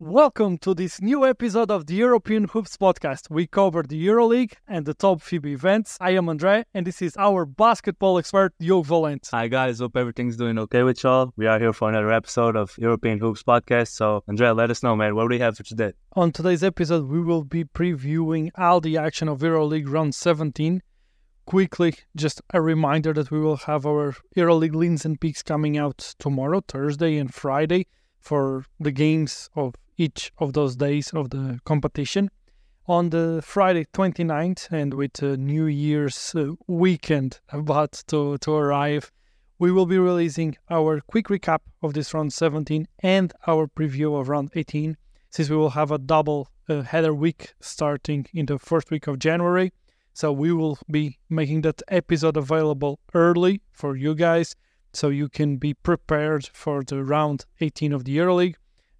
Welcome to this new episode of the European Hoops Podcast. We cover the EuroLeague and the top FIBA events. I am André, and this is our basketball expert, Yorg Volent. Hi guys, hope everything's doing okay with y'all. We are here for another episode of European Hoops Podcast. So André, let us know, man, what do we have for today? On today's episode, we will be previewing all the action of EuroLeague Round 17. Quickly, just a reminder that we will have our EuroLeague Leans and Picks coming out tomorrow, Thursday and Friday, for the games of each of those days of the competition. On the Friday 29th, and with New Year's weekend about to arrive, we will be releasing our quick recap of this round 17 and our preview of round 18, since we will have a double header week starting in the first week of January. So we will be making that episode available early for you guys, so you can be prepared for the round 18 of the EuroLeague.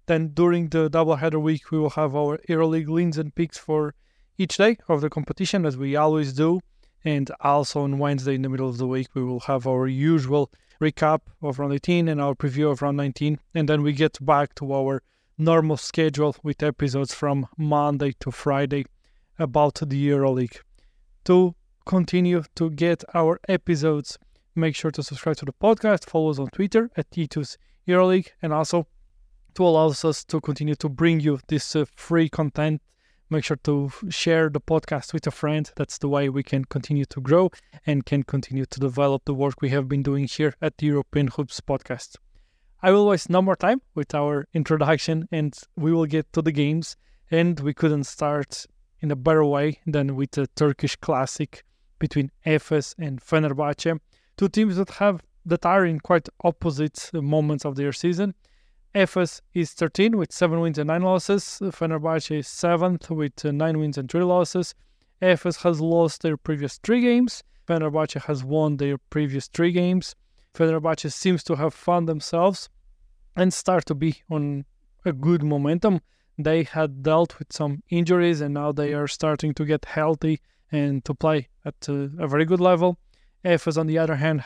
Then during the doubleheader week, we will have our EuroLeague leans and picks for each day of the competition, as we always do. And also on Wednesday in the middle of the week, we will have our usual recap of round 18 and our preview of round 19. And then we get back to our normal schedule with episodes from Monday to Friday about the EuroLeague. To continue to get our episodes, make sure to subscribe to the podcast, follow us on Twitter at @EuroLeague, and also to allow us to continue to bring you this free content. Make sure to share the podcast with a friend. That's the way we can continue to grow and can continue to develop the work we have been doing here at the European Hoops Podcast. I will waste no more time with our introduction, and we will get to the games. And we couldn't start in a better way than with the Turkish classic between EFES and Fenerbahce, two teams that are in quite opposite moments of their season. EFES is 13th with 7 wins and 9 losses. Fenerbahce is 7th with 9 wins and 3 losses. EFES has lost their previous 3 games. Fenerbahce has won their previous 3 games. Fenerbahce seems to have found themselves and start to be on a good momentum. They had dealt with some injuries and now they are starting to get healthy and to play at a very good level. EFES, on the other hand,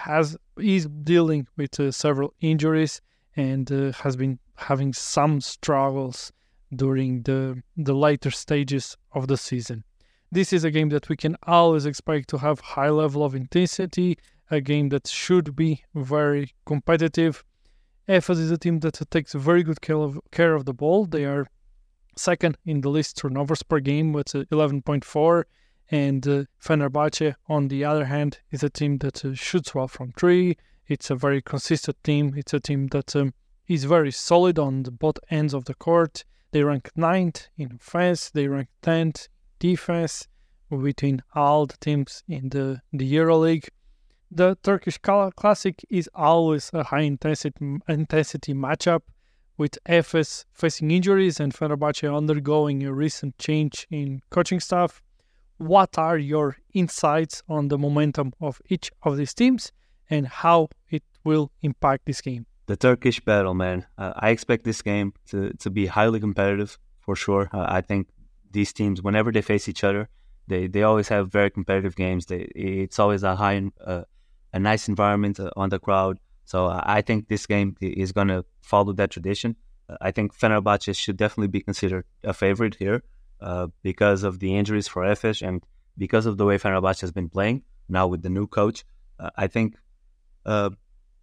is dealing with several injuries and has been having some struggles during the later stages of the season. This is a game that we can always expect to have high level of intensity, a game that should be very competitive. EFES is a team that takes very good care of the ball. They are second in the least turnovers per game with 11.4, and Fenerbahce, on the other hand, is a team that shoots well from 3. It's a very consistent team. It's a team that is very solid on both ends of the court. They rank 9th in offense. They rank 10th defense between all the teams in the EuroLeague. The Turkish Classic is always a high intensity matchup, with EFES facing injuries and Fenerbahce undergoing a recent change in coaching staff. What are your insights on the momentum of each of these teams and how it will impact this game? The Turkish battle, man. I expect this game to be highly competitive, for sure. I think these teams, whenever they face each other, they always have very competitive games. It's always a nice environment on the crowd. So I think this game is going to follow that tradition. I think Fenerbahce should definitely be considered a favorite here because of the injuries for EFES and because of the way Fenerbahce has been playing now with the new coach. I think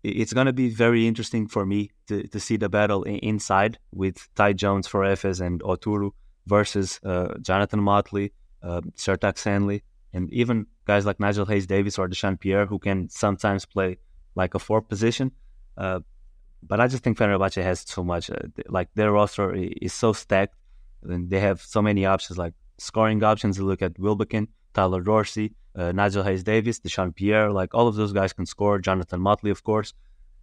it's going to be very interesting for me to see the battle inside with Ty Jones for EFES and Oturu versus Jonathan Motley, Sertak Sandley, and even guys like Nigel Hayes-Davis or Deshaun Pierre, who can sometimes play like a 4th position. But I just think Fenerbahce has too much. Like, their roster is so stacked and they have so many options, like scoring options. You look at Wilbekin, Tyler Dorsey, Nigel Hayes-Davis, Deshaun Pierre, like all of those guys can score. Jonathan Motley, of course.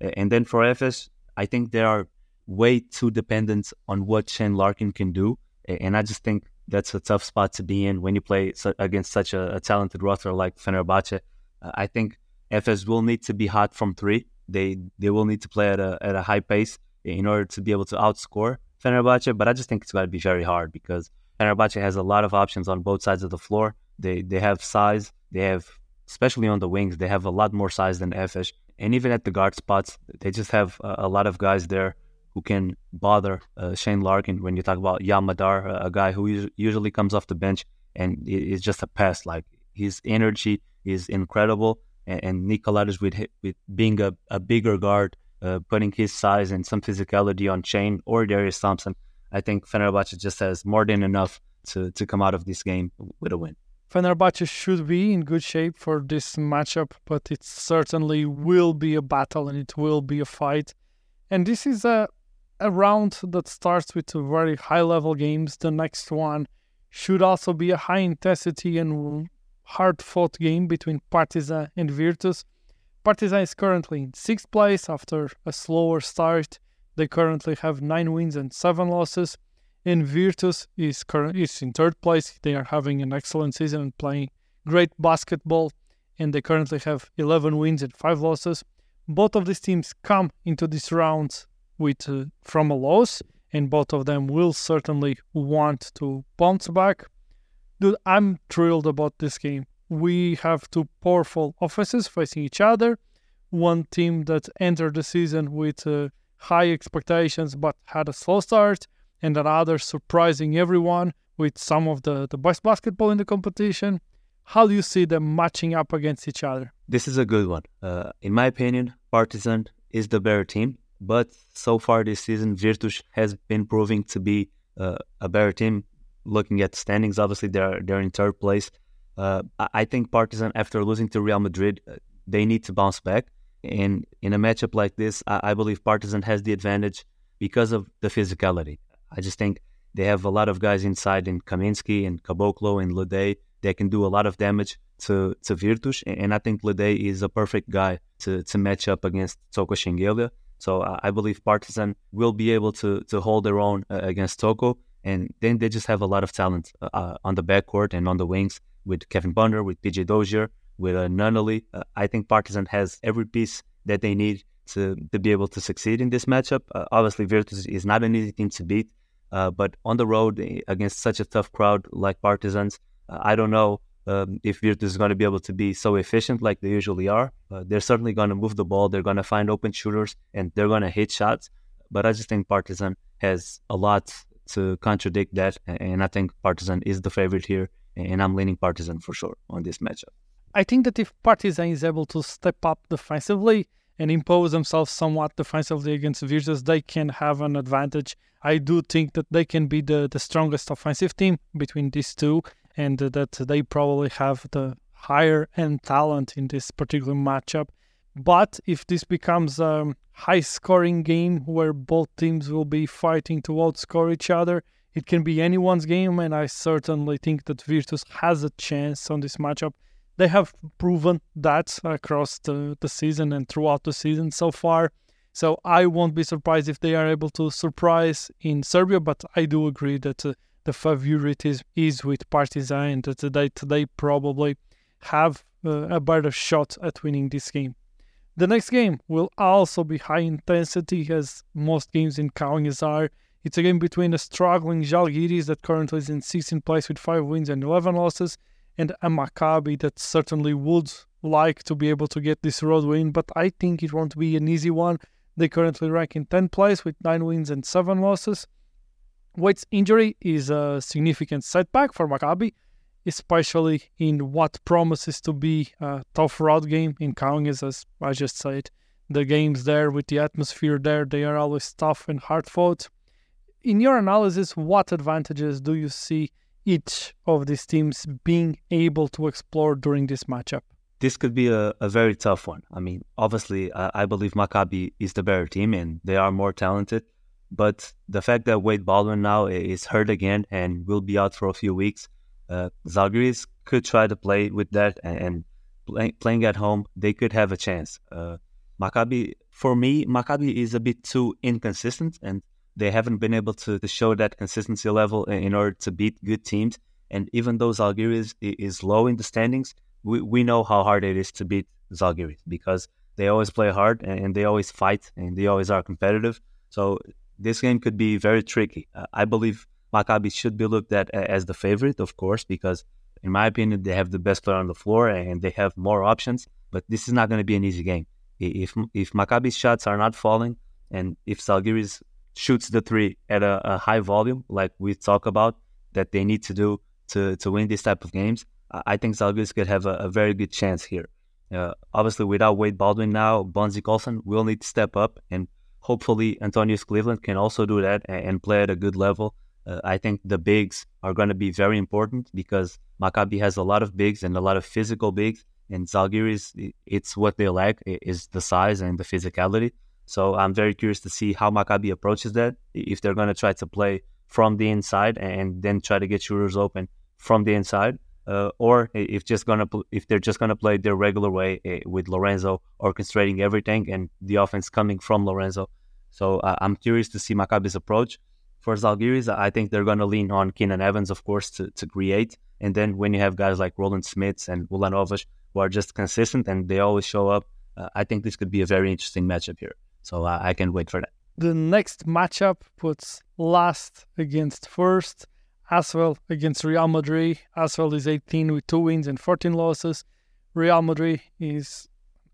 And then for EFES, I think they are way too dependent on what Shane Larkin can do. And I just think that's a tough spot to be in when you play against such a talented roster like Fenerbahce. I think EFES will need to be hot from 3. They will need to play at a high pace in order to be able to outscore Fenerbahce. But I just think it's going to be very hard because Fenerbahce has a lot of options on both sides of the floor. They have size. They have, especially on the wings, they have a lot more size than EFES. And even at the guard spots, they just have a lot of guys there who can bother Shane Larkin. When you talk about Yamadar, a guy who usually comes off the bench and is just a pest. Like, his energy is incredible. And Nikolaidis, with being a bigger guard, putting his size and some physicality on Shane or Darius Thompson, I think Fenerbahce just has more than enough to come out of this game with a win. Fenerbahce should be in good shape for this matchup, but it certainly will be a battle and it will be a fight. And this is a round that starts with very high-level games. The next one should also be a high-intensity and hard-fought game between Partizan and Virtus. Partizan is currently in 6th place after a slower start. They currently have 9 wins and 7 losses. And Virtus is in 3rd place. They are having an excellent season and playing great basketball. And they currently have 11 wins and 5 losses. Both of these teams come into this round with from a loss, and both of them will certainly want to bounce back. Dude, I'm thrilled about this game. We have two powerful offenses facing each other. One team that entered the season with high expectations but had a slow start, and another surprising everyone with some of the best basketball in the competition. How do you see them matching up against each other? This is a good one. In my opinion, Partizan is the better team, but so far this season, Virtus has been proving to be a better team. Looking at standings, obviously they're in 3rd place. I think Partizan, after losing to Real Madrid, they need to bounce back. And in a matchup like this, I believe Partizan has the advantage because of the physicality. I just think they have a lot of guys inside in Kaminsky and Caboclo and Lede. They can do a lot of damage to Virtus. And I think Lede is a perfect guy to match up against Toko Shingelia. So I believe Partizan will be able to hold their own against Toko. And then they just have a lot of talent on the backcourt and on the wings with Kevin Bonder, with PJ Dozier, with Nunnally. I think Partizan has every piece that they need to be able to succeed in this matchup. Obviously, Virtus is not an easy team to beat, but on the road against such a tough crowd like Partizan's, I don't know if Virtus is going to be able to be so efficient like they usually are. They're certainly going to move the ball. They're going to find open shooters, and they're going to hit shots. But I just think Partizan has a lot to contradict that, and I think Partizan is the favorite here, and I'm leaning Partizan for sure on this matchup. I think that if Partizan is able to step up defensively and impose themselves somewhat defensively against Virtus, they can have an advantage. I do think that they can be the strongest offensive team between these two, and that they probably have the higher end talent in this particular matchup. But if this becomes a high scoring game where both teams will be fighting to outscore each other, it can be anyone's game, and I certainly think that Virtus has a chance on this matchup. They have proven that across the season and throughout the season so far. So I won't be surprised if they are able to surprise in Serbia, but I do agree that the favoritism is with Partizan, and that they probably have a better shot at winning this game. The next game will also be high intensity, as most games in Kaunas are. It's a game between a struggling Zalgiris that currently is in 16th place with 5 wins and 11 losses, and a Maccabi that certainly would like to be able to get this road win, but I think it won't be an easy one. They currently rank in 10th place with 9 wins and 7 losses. Wade's injury is a significant setback for Maccabi, especially in what promises to be a tough road game in Kaunas, as I just said. The games there, with the atmosphere there, they are always tough and hard-fought. In your analysis, what advantages do you see each of these teams being able to explore during this matchup? This could be a very tough one. I mean, obviously, I believe Maccabi is the better team and they are more talented. But the fact that Wade Baldwin now is hurt again and will be out for a few weeks, Zalgiris could try to play with that, and playing at home, they could have a chance. Maccabi, for me, Maccabi is a bit too inconsistent, and they haven't been able to show that consistency level in order to beat good teams. And even though Zalgiris is low in the standings, we know how hard it is to beat Zalgiris because they always play hard and they always fight and they always are competitive. So this game could be very tricky. I believe Maccabi should be looked at as the favorite, of course, because in my opinion, they have the best player on the floor and they have more options. But this is not going to be an easy game. If Maccabi's shots are not falling, and if Zalgiris shoots the three at a high volume, like we talk about, that they need to do to win these type of games, I think Zalgiris could have a very good chance here. Obviously, without Wade Baldwin now, Bonzi Colson will need to step up, and hopefully Antonius Cleveland can also do that and play at a good level. I think the bigs are going to be very important because Maccabi has a lot of bigs and a lot of physical bigs, and Zalgiris, it's what they lack is the size and the physicality. So I'm very curious to see how Maccabi approaches that, if they're going to try to play from the inside and then try to get shooters open from the inside, or if they're just going to play their regular way with Lorenzo orchestrating everything and the offense coming from Lorenzo. So I'm curious to see Maccabi's approach. For Zalgiris, I think they're going to lean on Keenan Evans, of course, to create. And then when you have guys like Roland Smits and Ulanovic, who are just consistent and they always show up, I think this could be a very interesting matchup here. So I can wait for that. The next matchup puts last against first. ASVEL against Real Madrid. ASVEL is 18 with 2 wins and 14 losses. Real Madrid is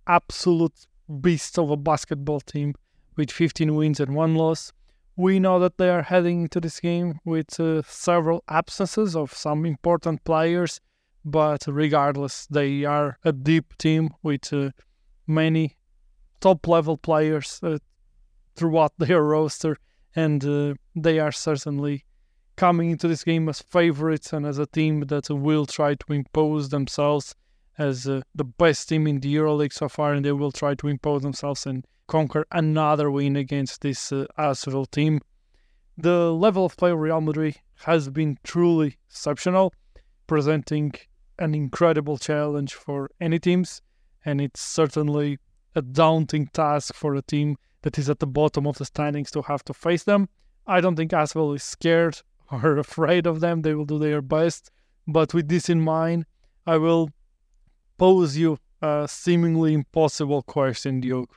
absolute beast of a basketball team with 15 wins and 1 loss. We know that they are heading into this game with several absences of some important players, but regardless, they are a deep team with many top-level players throughout their roster, and they are certainly coming into this game as favorites and as a team that will try to impose themselves as the best team in the EuroLeague so far, and they will try to impose themselves and conquer another win against this ASVEL team. The level of play of Real Madrid has been truly exceptional, presenting an incredible challenge for any teams, and it's certainly a daunting task for a team that is at the bottom of the standings to have to face them. I don't think ASVEL is scared or afraid of them. They will do their best, but with this in mind, I will pose you a seemingly impossible question, Diogo.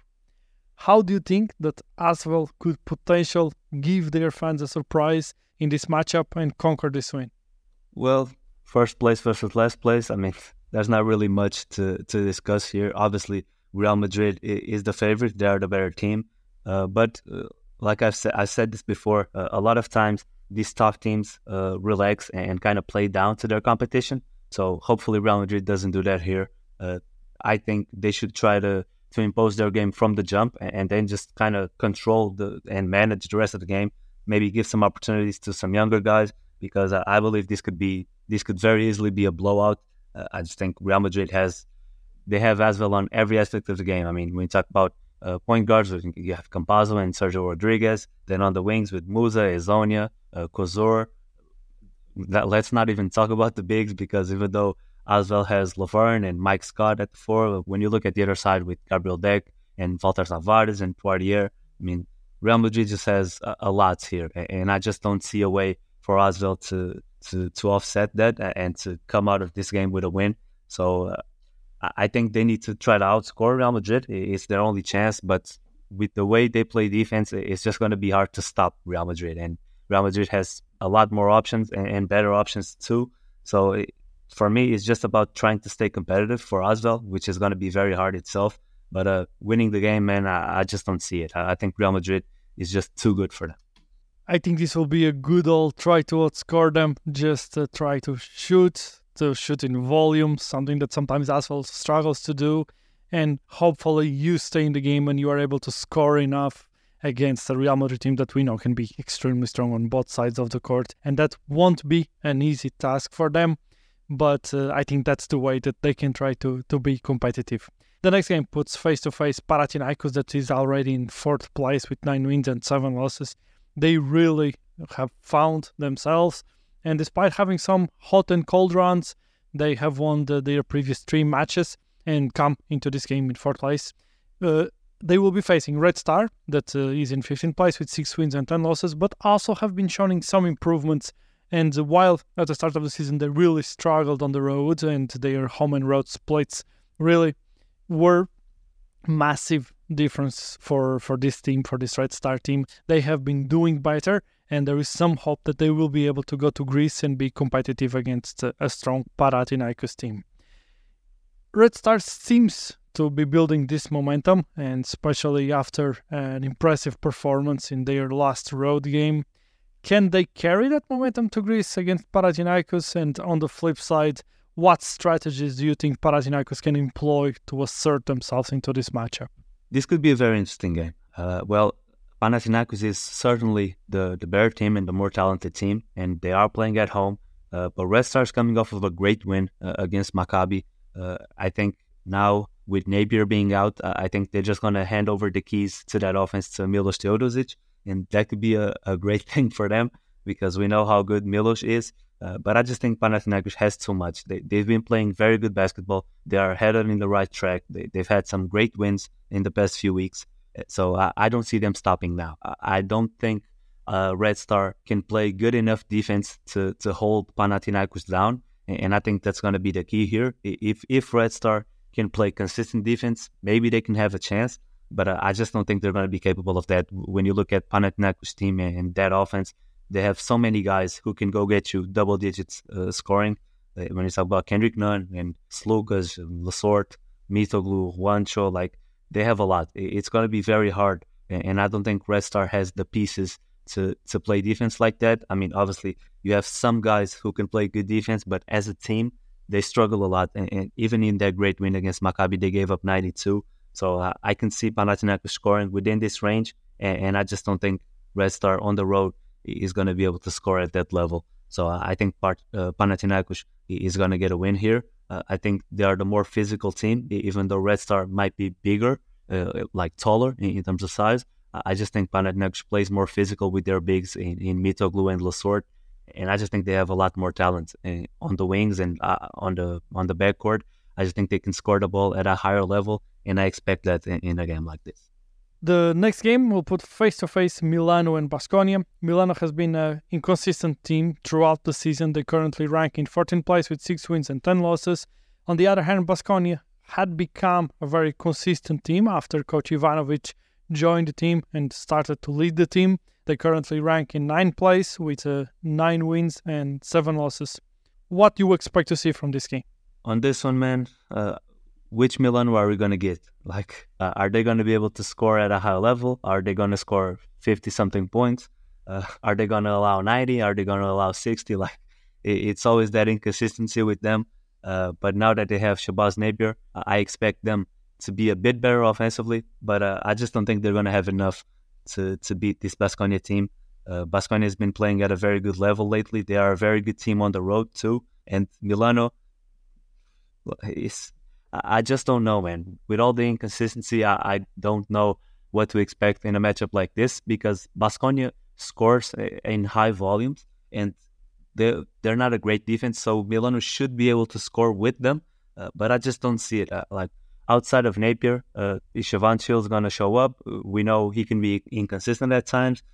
How do you think that ASVEL could potentially give their fans a surprise in this matchup and conquer this win? Well, first place versus last place, I mean, there's not really much to discuss here. Obviously, Real Madrid is the favorite. They are the better team. But like I've said this before, a lot of times these top teams relax and kind of play down to their competition. So hopefully Real Madrid doesn't do that here. I think they should try to impose their game from the jump and then just kind of control and manage the rest of the game. Maybe give some opportunities to some younger guys, because I believe this could very easily be a blowout. I just think Real Madrid have ASVEL on every aspect of the game. I mean, when you talk about point guards, you have Campazzo and Sergio Rodriguez. Then on the wings with Musa, Ezonia, Kozor. Let's not even talk about the bigs, because even though ASVEL has Laverne and Mike Scott at the four, when you look at the other side with Gabriel Deck and Walter Tavares and Poirier, I mean, Real Madrid just has a lot here. And I just don't see a way for ASVEL to offset that and to come out of this game with a win. So I think they need to try to outscore Real Madrid. It's their only chance. But with the way they play defense, it's just going to be hard to stop Real Madrid. And Real Madrid has a lot more options and better options too. So for me, it's just about trying to stay competitive for ASVEL, which is going to be very hard itself. But winning the game, man, I just don't see it. I think Real Madrid is just too good for them. I think this will be a good old try to outscore them. Just try to shoot in volume, something that sometimes ASVEL struggles to do. And hopefully you stay in the game and you are able to score enough against a Real Madrid team that we know can be extremely strong on both sides of the court. And that won't be an easy task for them. But I think that's the way that they can try to be competitive. The next game puts face-to-face Panathinaikos, that is already in 4th place with 9 wins and 7 losses. They really have found themselves. And despite having some hot and cold runs, they have won their previous 3 matches and come into this game in 4th place. They will be facing Red Star, that is in 15th place with 6 wins and 10 losses, but also have been showing some improvements. And while at the start of the season they really struggled on the road, and their home and road splits really were massive difference for this team, for this Red Star team, they have been doing better, and there is some hope that they will be able to go to Greece and be competitive against a strong Panathinaikos team. Red Star seems to be building this momentum, and especially after an impressive performance in their last road game. Can they carry that momentum to Greece against Panathinaikos? And on the flip side, what strategies do you think Panathinaikos can employ to assert themselves into this matchup? This could be a very interesting game. Panathinaikos is certainly the better team and the more talented team, and they are playing at home. But Red Star's coming off of a great win against Maccabi. I think now with Napier being out, I think they're just going to hand over the keys to that offense to Milos Teodosic. And that could be a great thing for them because we know how good Milos is. But I just think Panathinaikos has too much. They've been playing very good basketball. They are headed in the right track. They've had some great wins in the past few weeks. So I don't see them stopping now. I don't think Red Star can play good enough defense to hold Panathinaikos down. And I think that's going to be the key here. If Red Star can play consistent defense, maybe they can have a chance. But I just don't think they're going to be capable of that. When you look at Panathinaikos' team and that offense, they have so many guys who can go get you double digits scoring. When you talk about Kendrick Nunn and Slukas, Lasort, Mitoglou, Juancho, they have a lot. It's going to be very hard. And I don't think Red Star has the pieces to play defense like that. I mean, obviously, you have some guys who can play good defense, but as a team, they struggle a lot. And even in that great win against Maccabi, they gave up 92. So I can see Panathinaikos scoring within this range, and I just don't think Red Star on the road is going to be able to score at that level. So I think Panathinaikos is going to get a win here. I think they are the more physical team, even though Red Star might be bigger, taller in terms of size. I just think Panathinaikos plays more physical with their bigs in Mitoglou and Lasort, and I just think they have a lot more talent on the wings and on the backcourt. I just think they can score the ball at a higher level, and I expect that in a game like this. The next game will put face-to-face Milano and Basconia. Milano has been an inconsistent team throughout the season. They currently rank in 14th place with 6 wins and 10 losses. On the other hand, Basconia had become a very consistent team after Coach Ivanovic joined the team and started to lead the team. They currently rank in 9th place with 9 wins and 7 losses. What do you expect to see from this game? On this one, man, which Milano are we going to get? Are they going to be able to score at a high level? Are they going to score 50-something points? Are they going to allow 90? Are they going to allow 60? It's always that inconsistency with them. But now that they have Shabazz Napier, I expect them to be a bit better offensively. But I just don't think they're going to have enough to beat this Basconia team. Basconia has been playing at a very good level lately. They are a very good team on the road, too. And Milano... I just don't know, man. With all the inconsistency, I don't know what to expect in a matchup like this because Basconia scores in high volumes and they're not a great defense, so Milano should be able to score with them, but I just don't see it. Outside of Napier, Ishavanchil is going to show up. We know he can be inconsistent at times.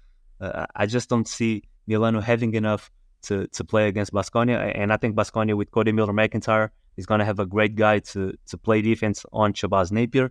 I just don't see Milano having enough to play against Basconia, and I think Basconia with Cody Miller-McIntyre is going to have a great guy to play defense on Shabazz Napier,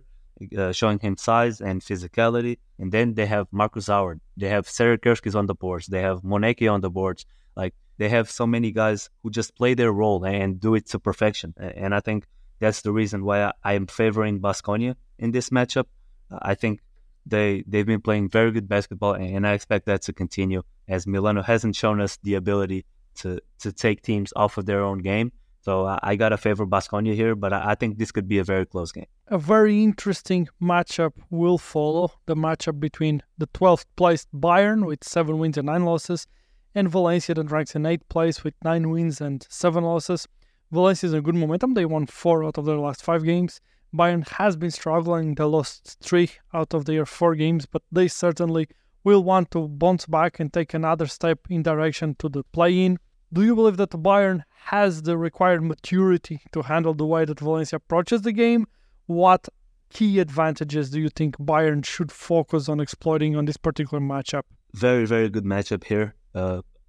showing him size and physicality. And then they have Marcus Howard. They have Sarah Kerskis on the boards. They have Moneke on the boards. They have so many guys who just play their role and do it to perfection. And I think that's the reason why I am favoring Basconia in this matchup. I think they've been playing very good basketball, and I expect that to continue as Milano hasn't shown us the ability to take teams off of their own game. So I got to favor Basconia here, but I think this could be a very close game. A very interesting matchup will follow. The matchup between the 12th placed Bayern with 7 wins and 9 losses and Valencia that ranks in 8th place with 9 wins and 7 losses. Valencia is in good momentum. They won 4 out of their last 5 games. Bayern has been struggling. They lost 3 out of their 4 games, but they certainly will want to bounce back and take another step in direction to the play-in. Do you believe that Bayern has the required maturity to handle the way that Valencia approaches the game? What key advantages do you think Bayern should focus on exploiting on this particular matchup? Very, very good matchup here.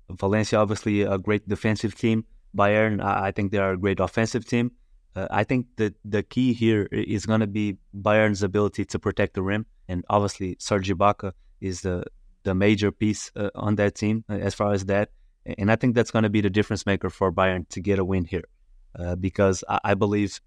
Valencia, obviously, a great defensive team. Bayern, I think they are a great offensive team. I think that the key here is going to be Bayern's ability to protect the rim. And obviously, Serge Ibaka is the major piece on that team as far as that. And I think that's going to be the difference maker for Bayern to get a win here because I believe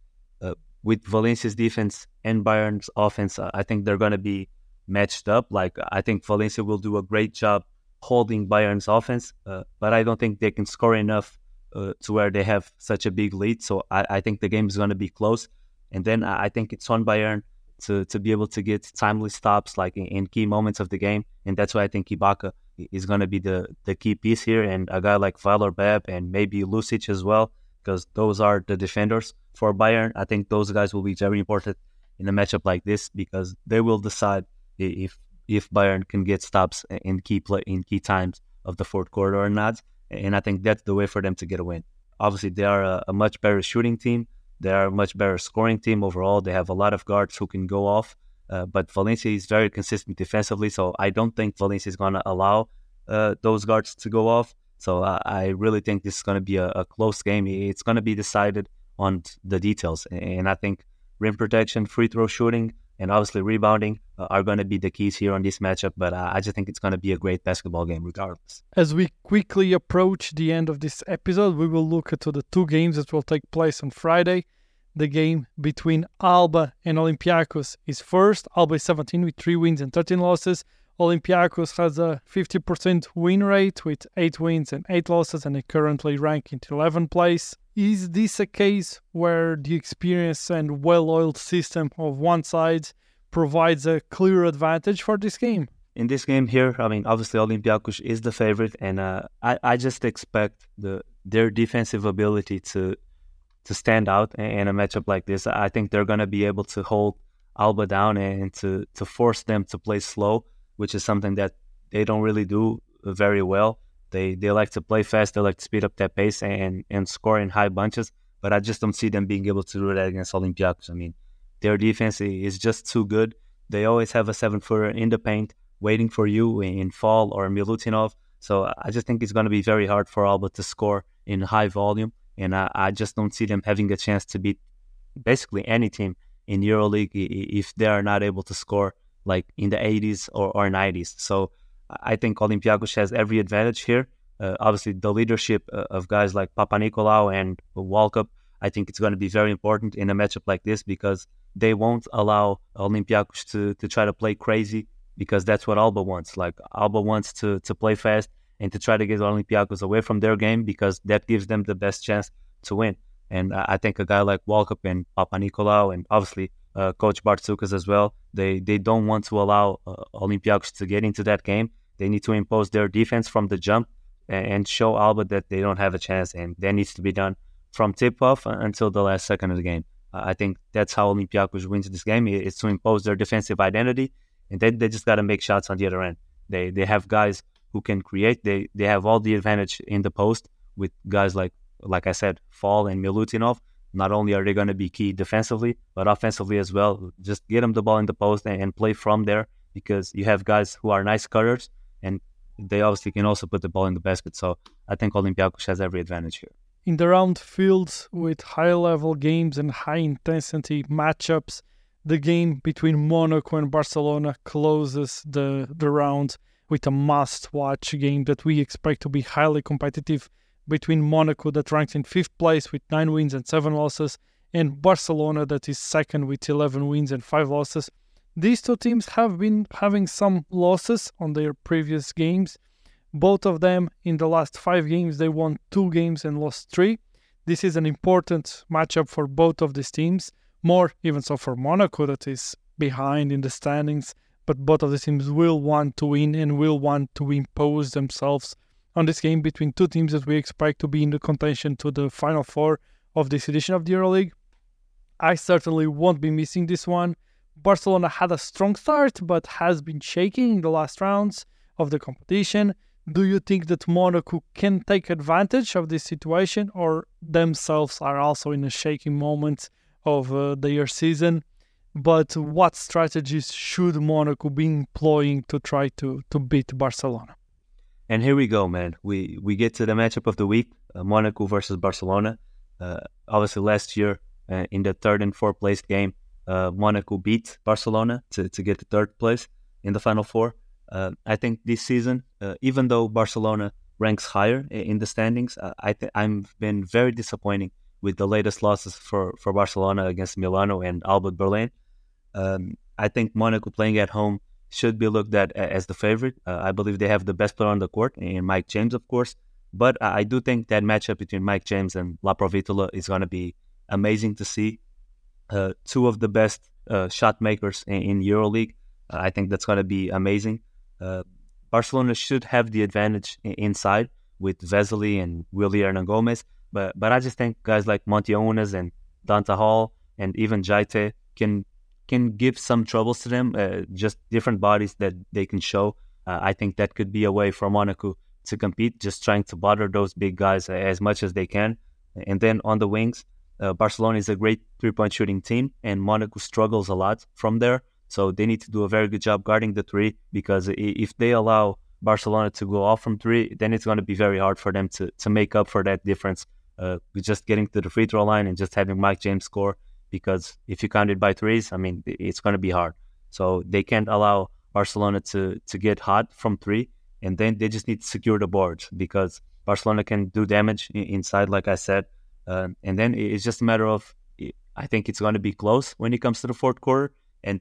with Valencia's defense and Bayern's offense, I think they're going to be matched up. Like, I think Valencia will do a great job holding Bayern's offense, but I don't think they can score enough to where they have such a big lead. So I think the game is going to be close. And then I think it's on Bayern to be able to get timely stops, like in key moments of the game. And that's why I think Ibaka is going to be the key piece here. And a guy like Valor Bab and maybe Lucic as well, because those are the defenders for Bayern. I think those guys will be very important in a matchup like this, because they will decide if Bayern can get stops in key times of the fourth quarter or not. And I think that's the way for them to get a win. Obviously, they are a much better shooting team. They are a much better scoring team overall. They have a lot of guards who can go off. But Valencia is very consistent defensively, so I don't think Valencia is going to allow those guards to go off. So I really think this is going to be a close game. It's going to be decided on the details. And I think rim protection, free throw shooting, and obviously rebounding are going to be the keys here on this matchup. But I just think it's going to be a great basketball game regardless. As we quickly approach the end of this episode, we will look at the two games that will take place on Friday. The game between Alba and Olympiacos is first. Alba is 17 with 3 wins and 13 losses. Olympiacos has a 50% win rate with 8 wins and 8 losses, and they currently rank in 11th place. Is this a case where the experience and well-oiled system of one side provides a clear advantage for this game? In this game here, I mean, obviously Olympiacos is the favorite, and I just expect their defensive ability to stand out in a matchup like this. I think they're going to be able to hold Alba down and to force them to play slow, which is something that they don't really do very well. They like to play fast. They like to speed up their pace and score in high bunches. But I just don't see them being able to do that against Olympiacos. I mean, their defense is just too good. They always have a 7-footer in the paint waiting for you in Fall or Milutinov. So I just think it's going to be very hard for Alba to score in high volume. And I just don't see them having a chance to beat basically any team in EuroLeague if they are not able to score like in the 80s or 90s. So I think Olympiacos has every advantage here. Obviously, the leadership of guys like Papanikolaou and Walkup, I think it's going to be very important in a matchup like this, because they won't allow Olympiacos to try to play crazy, because that's what Alba wants. Like, Alba wants to play fast and to try to get Olympiacos away from their game, because that gives them the best chance to win. And I think a guy like Walkup and Papanikolaou, and obviously Coach Bartsukas as well, they don't want to allow Olympiacos to get into that game. They need to impose their defense from the jump and show Alba that they don't have a chance, and that needs to be done from tip-off until the last second of the game. I think that's how Olympiacos wins this game, is to impose their defensive identity, and then they just got to make shots on the other end. They have guys who can create. They have all the advantage in the post with guys like I said, Fall and Milutinov. Not only are they going to be key defensively, but offensively as well. Just get them the ball in the post and play from there, because you have guys who are nice cutters, and they obviously can also put the ball in the basket. So I think Olympiacos has every advantage here. In the round fields with high-level games and high-intensity matchups, the game between Monaco and Barcelona closes the round with a must-watch game that we expect to be highly competitive between Monaco, that ranks in 5th place with 9 wins and 7 losses, and Barcelona, that is 2nd with 11 wins and 5 losses. These two teams have been having some losses on their previous games. Both of them, in the last 5 games, they won 2 games and lost 3. This is an important matchup for both of these teams. More even so for Monaco, that is behind in the standings, but both of the teams will want to win and will want to impose themselves on this game between two teams that we expect to be in the contention to the Final Four of this edition of the EuroLeague. I certainly won't be missing this one. Barcelona had a strong start, but has been shaking in the last rounds of the competition. Do you think that Monaco can take advantage of this situation, or themselves are also in a shaky moment of their season? But what strategies should Monaco be employing to try to beat Barcelona? And here we go, man. We get to the matchup of the week, Monaco versus Barcelona. Obviously, last year, in the 3rd and 4th place game, Monaco beat Barcelona to get the 3rd place in the Final Four. I think this season, even though Barcelona ranks higher in the standings, I've been very disappointing with the latest losses for Barcelona against Milano and Albert Berlin. I think Monaco playing at home should be looked at as the favorite. I believe they have the best player on the court, and Mike James, of course. But I do think that matchup between Mike James and La Provitola is going to be amazing to see. Two of the best shot makers in EuroLeague. I think that's going to be amazing. Barcelona should have the advantage inside with Vesely and Willy Hernangomez. But I just think guys like Montiones and Danta Hall and even Jaite can give some troubles to them, just different bodies that they can show. I think that could be a way for Monaco to compete, just trying to bother those big guys as much as they can. And then on the wings, Barcelona is a great three-point shooting team, and Monaco struggles a lot from there. So they need to do a very good job guarding the three, because if they allow Barcelona to go off from three, then it's going to be very hard for them to make up for that difference with just getting to the free throw line and just having Mike James score, because if you count it by threes, I mean, it's going to be hard. So they can't allow Barcelona to get hot from three, and then they just need to secure the boards, because Barcelona can do damage inside, like I said. And then it's just a matter of, I think it's going to be close when it comes to the fourth quarter, and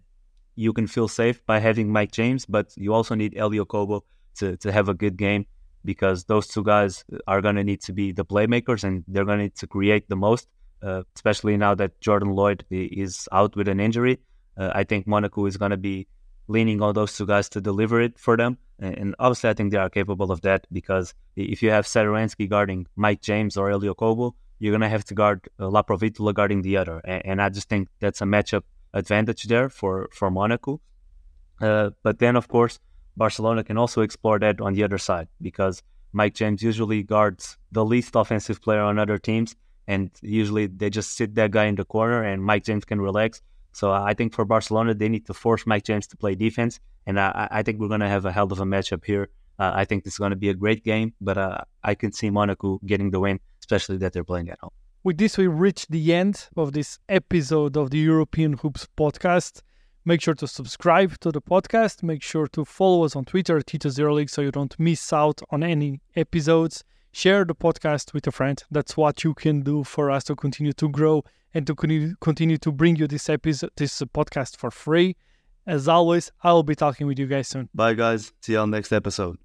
you can feel safe by having Mike James, but you also need Elio Kobo to have a good game, because those two guys are going to need to be the playmakers, and they're going to need to create the most, especially now that Jordan Lloyd is out with an injury. I think Monaco is going to be leaning on those two guys to deliver it for them. And obviously, I think they are capable of that, because if you have Satoransky guarding Mike James or Elio Kobo, you're going to have to guard La Provitola guarding the other. And I just think that's a matchup advantage there for Monaco. But then, of course, Barcelona can also explore that on the other side, because Mike James usually guards the least offensive player on other teams, and usually they just sit that guy in the corner and Mike James can relax. So I think for Barcelona, they need to force Mike James to play defense, and I think we're going to have a hell of a matchup here. I think this is going to be a great game, but I can see Monaco getting the win, especially that they're playing at home. With this, we reach the end of this episode of the European Hoops podcast. Make sure to subscribe to the podcast. Make sure to follow us on Twitter at Tito's EuroLeague so you don't miss out on any episodes. Share the podcast with a friend. That's what you can do for us to continue to grow and to continue to bring you this episode, this podcast for free. As always, I'll be talking with you guys soon. Bye, guys. See you on next episode.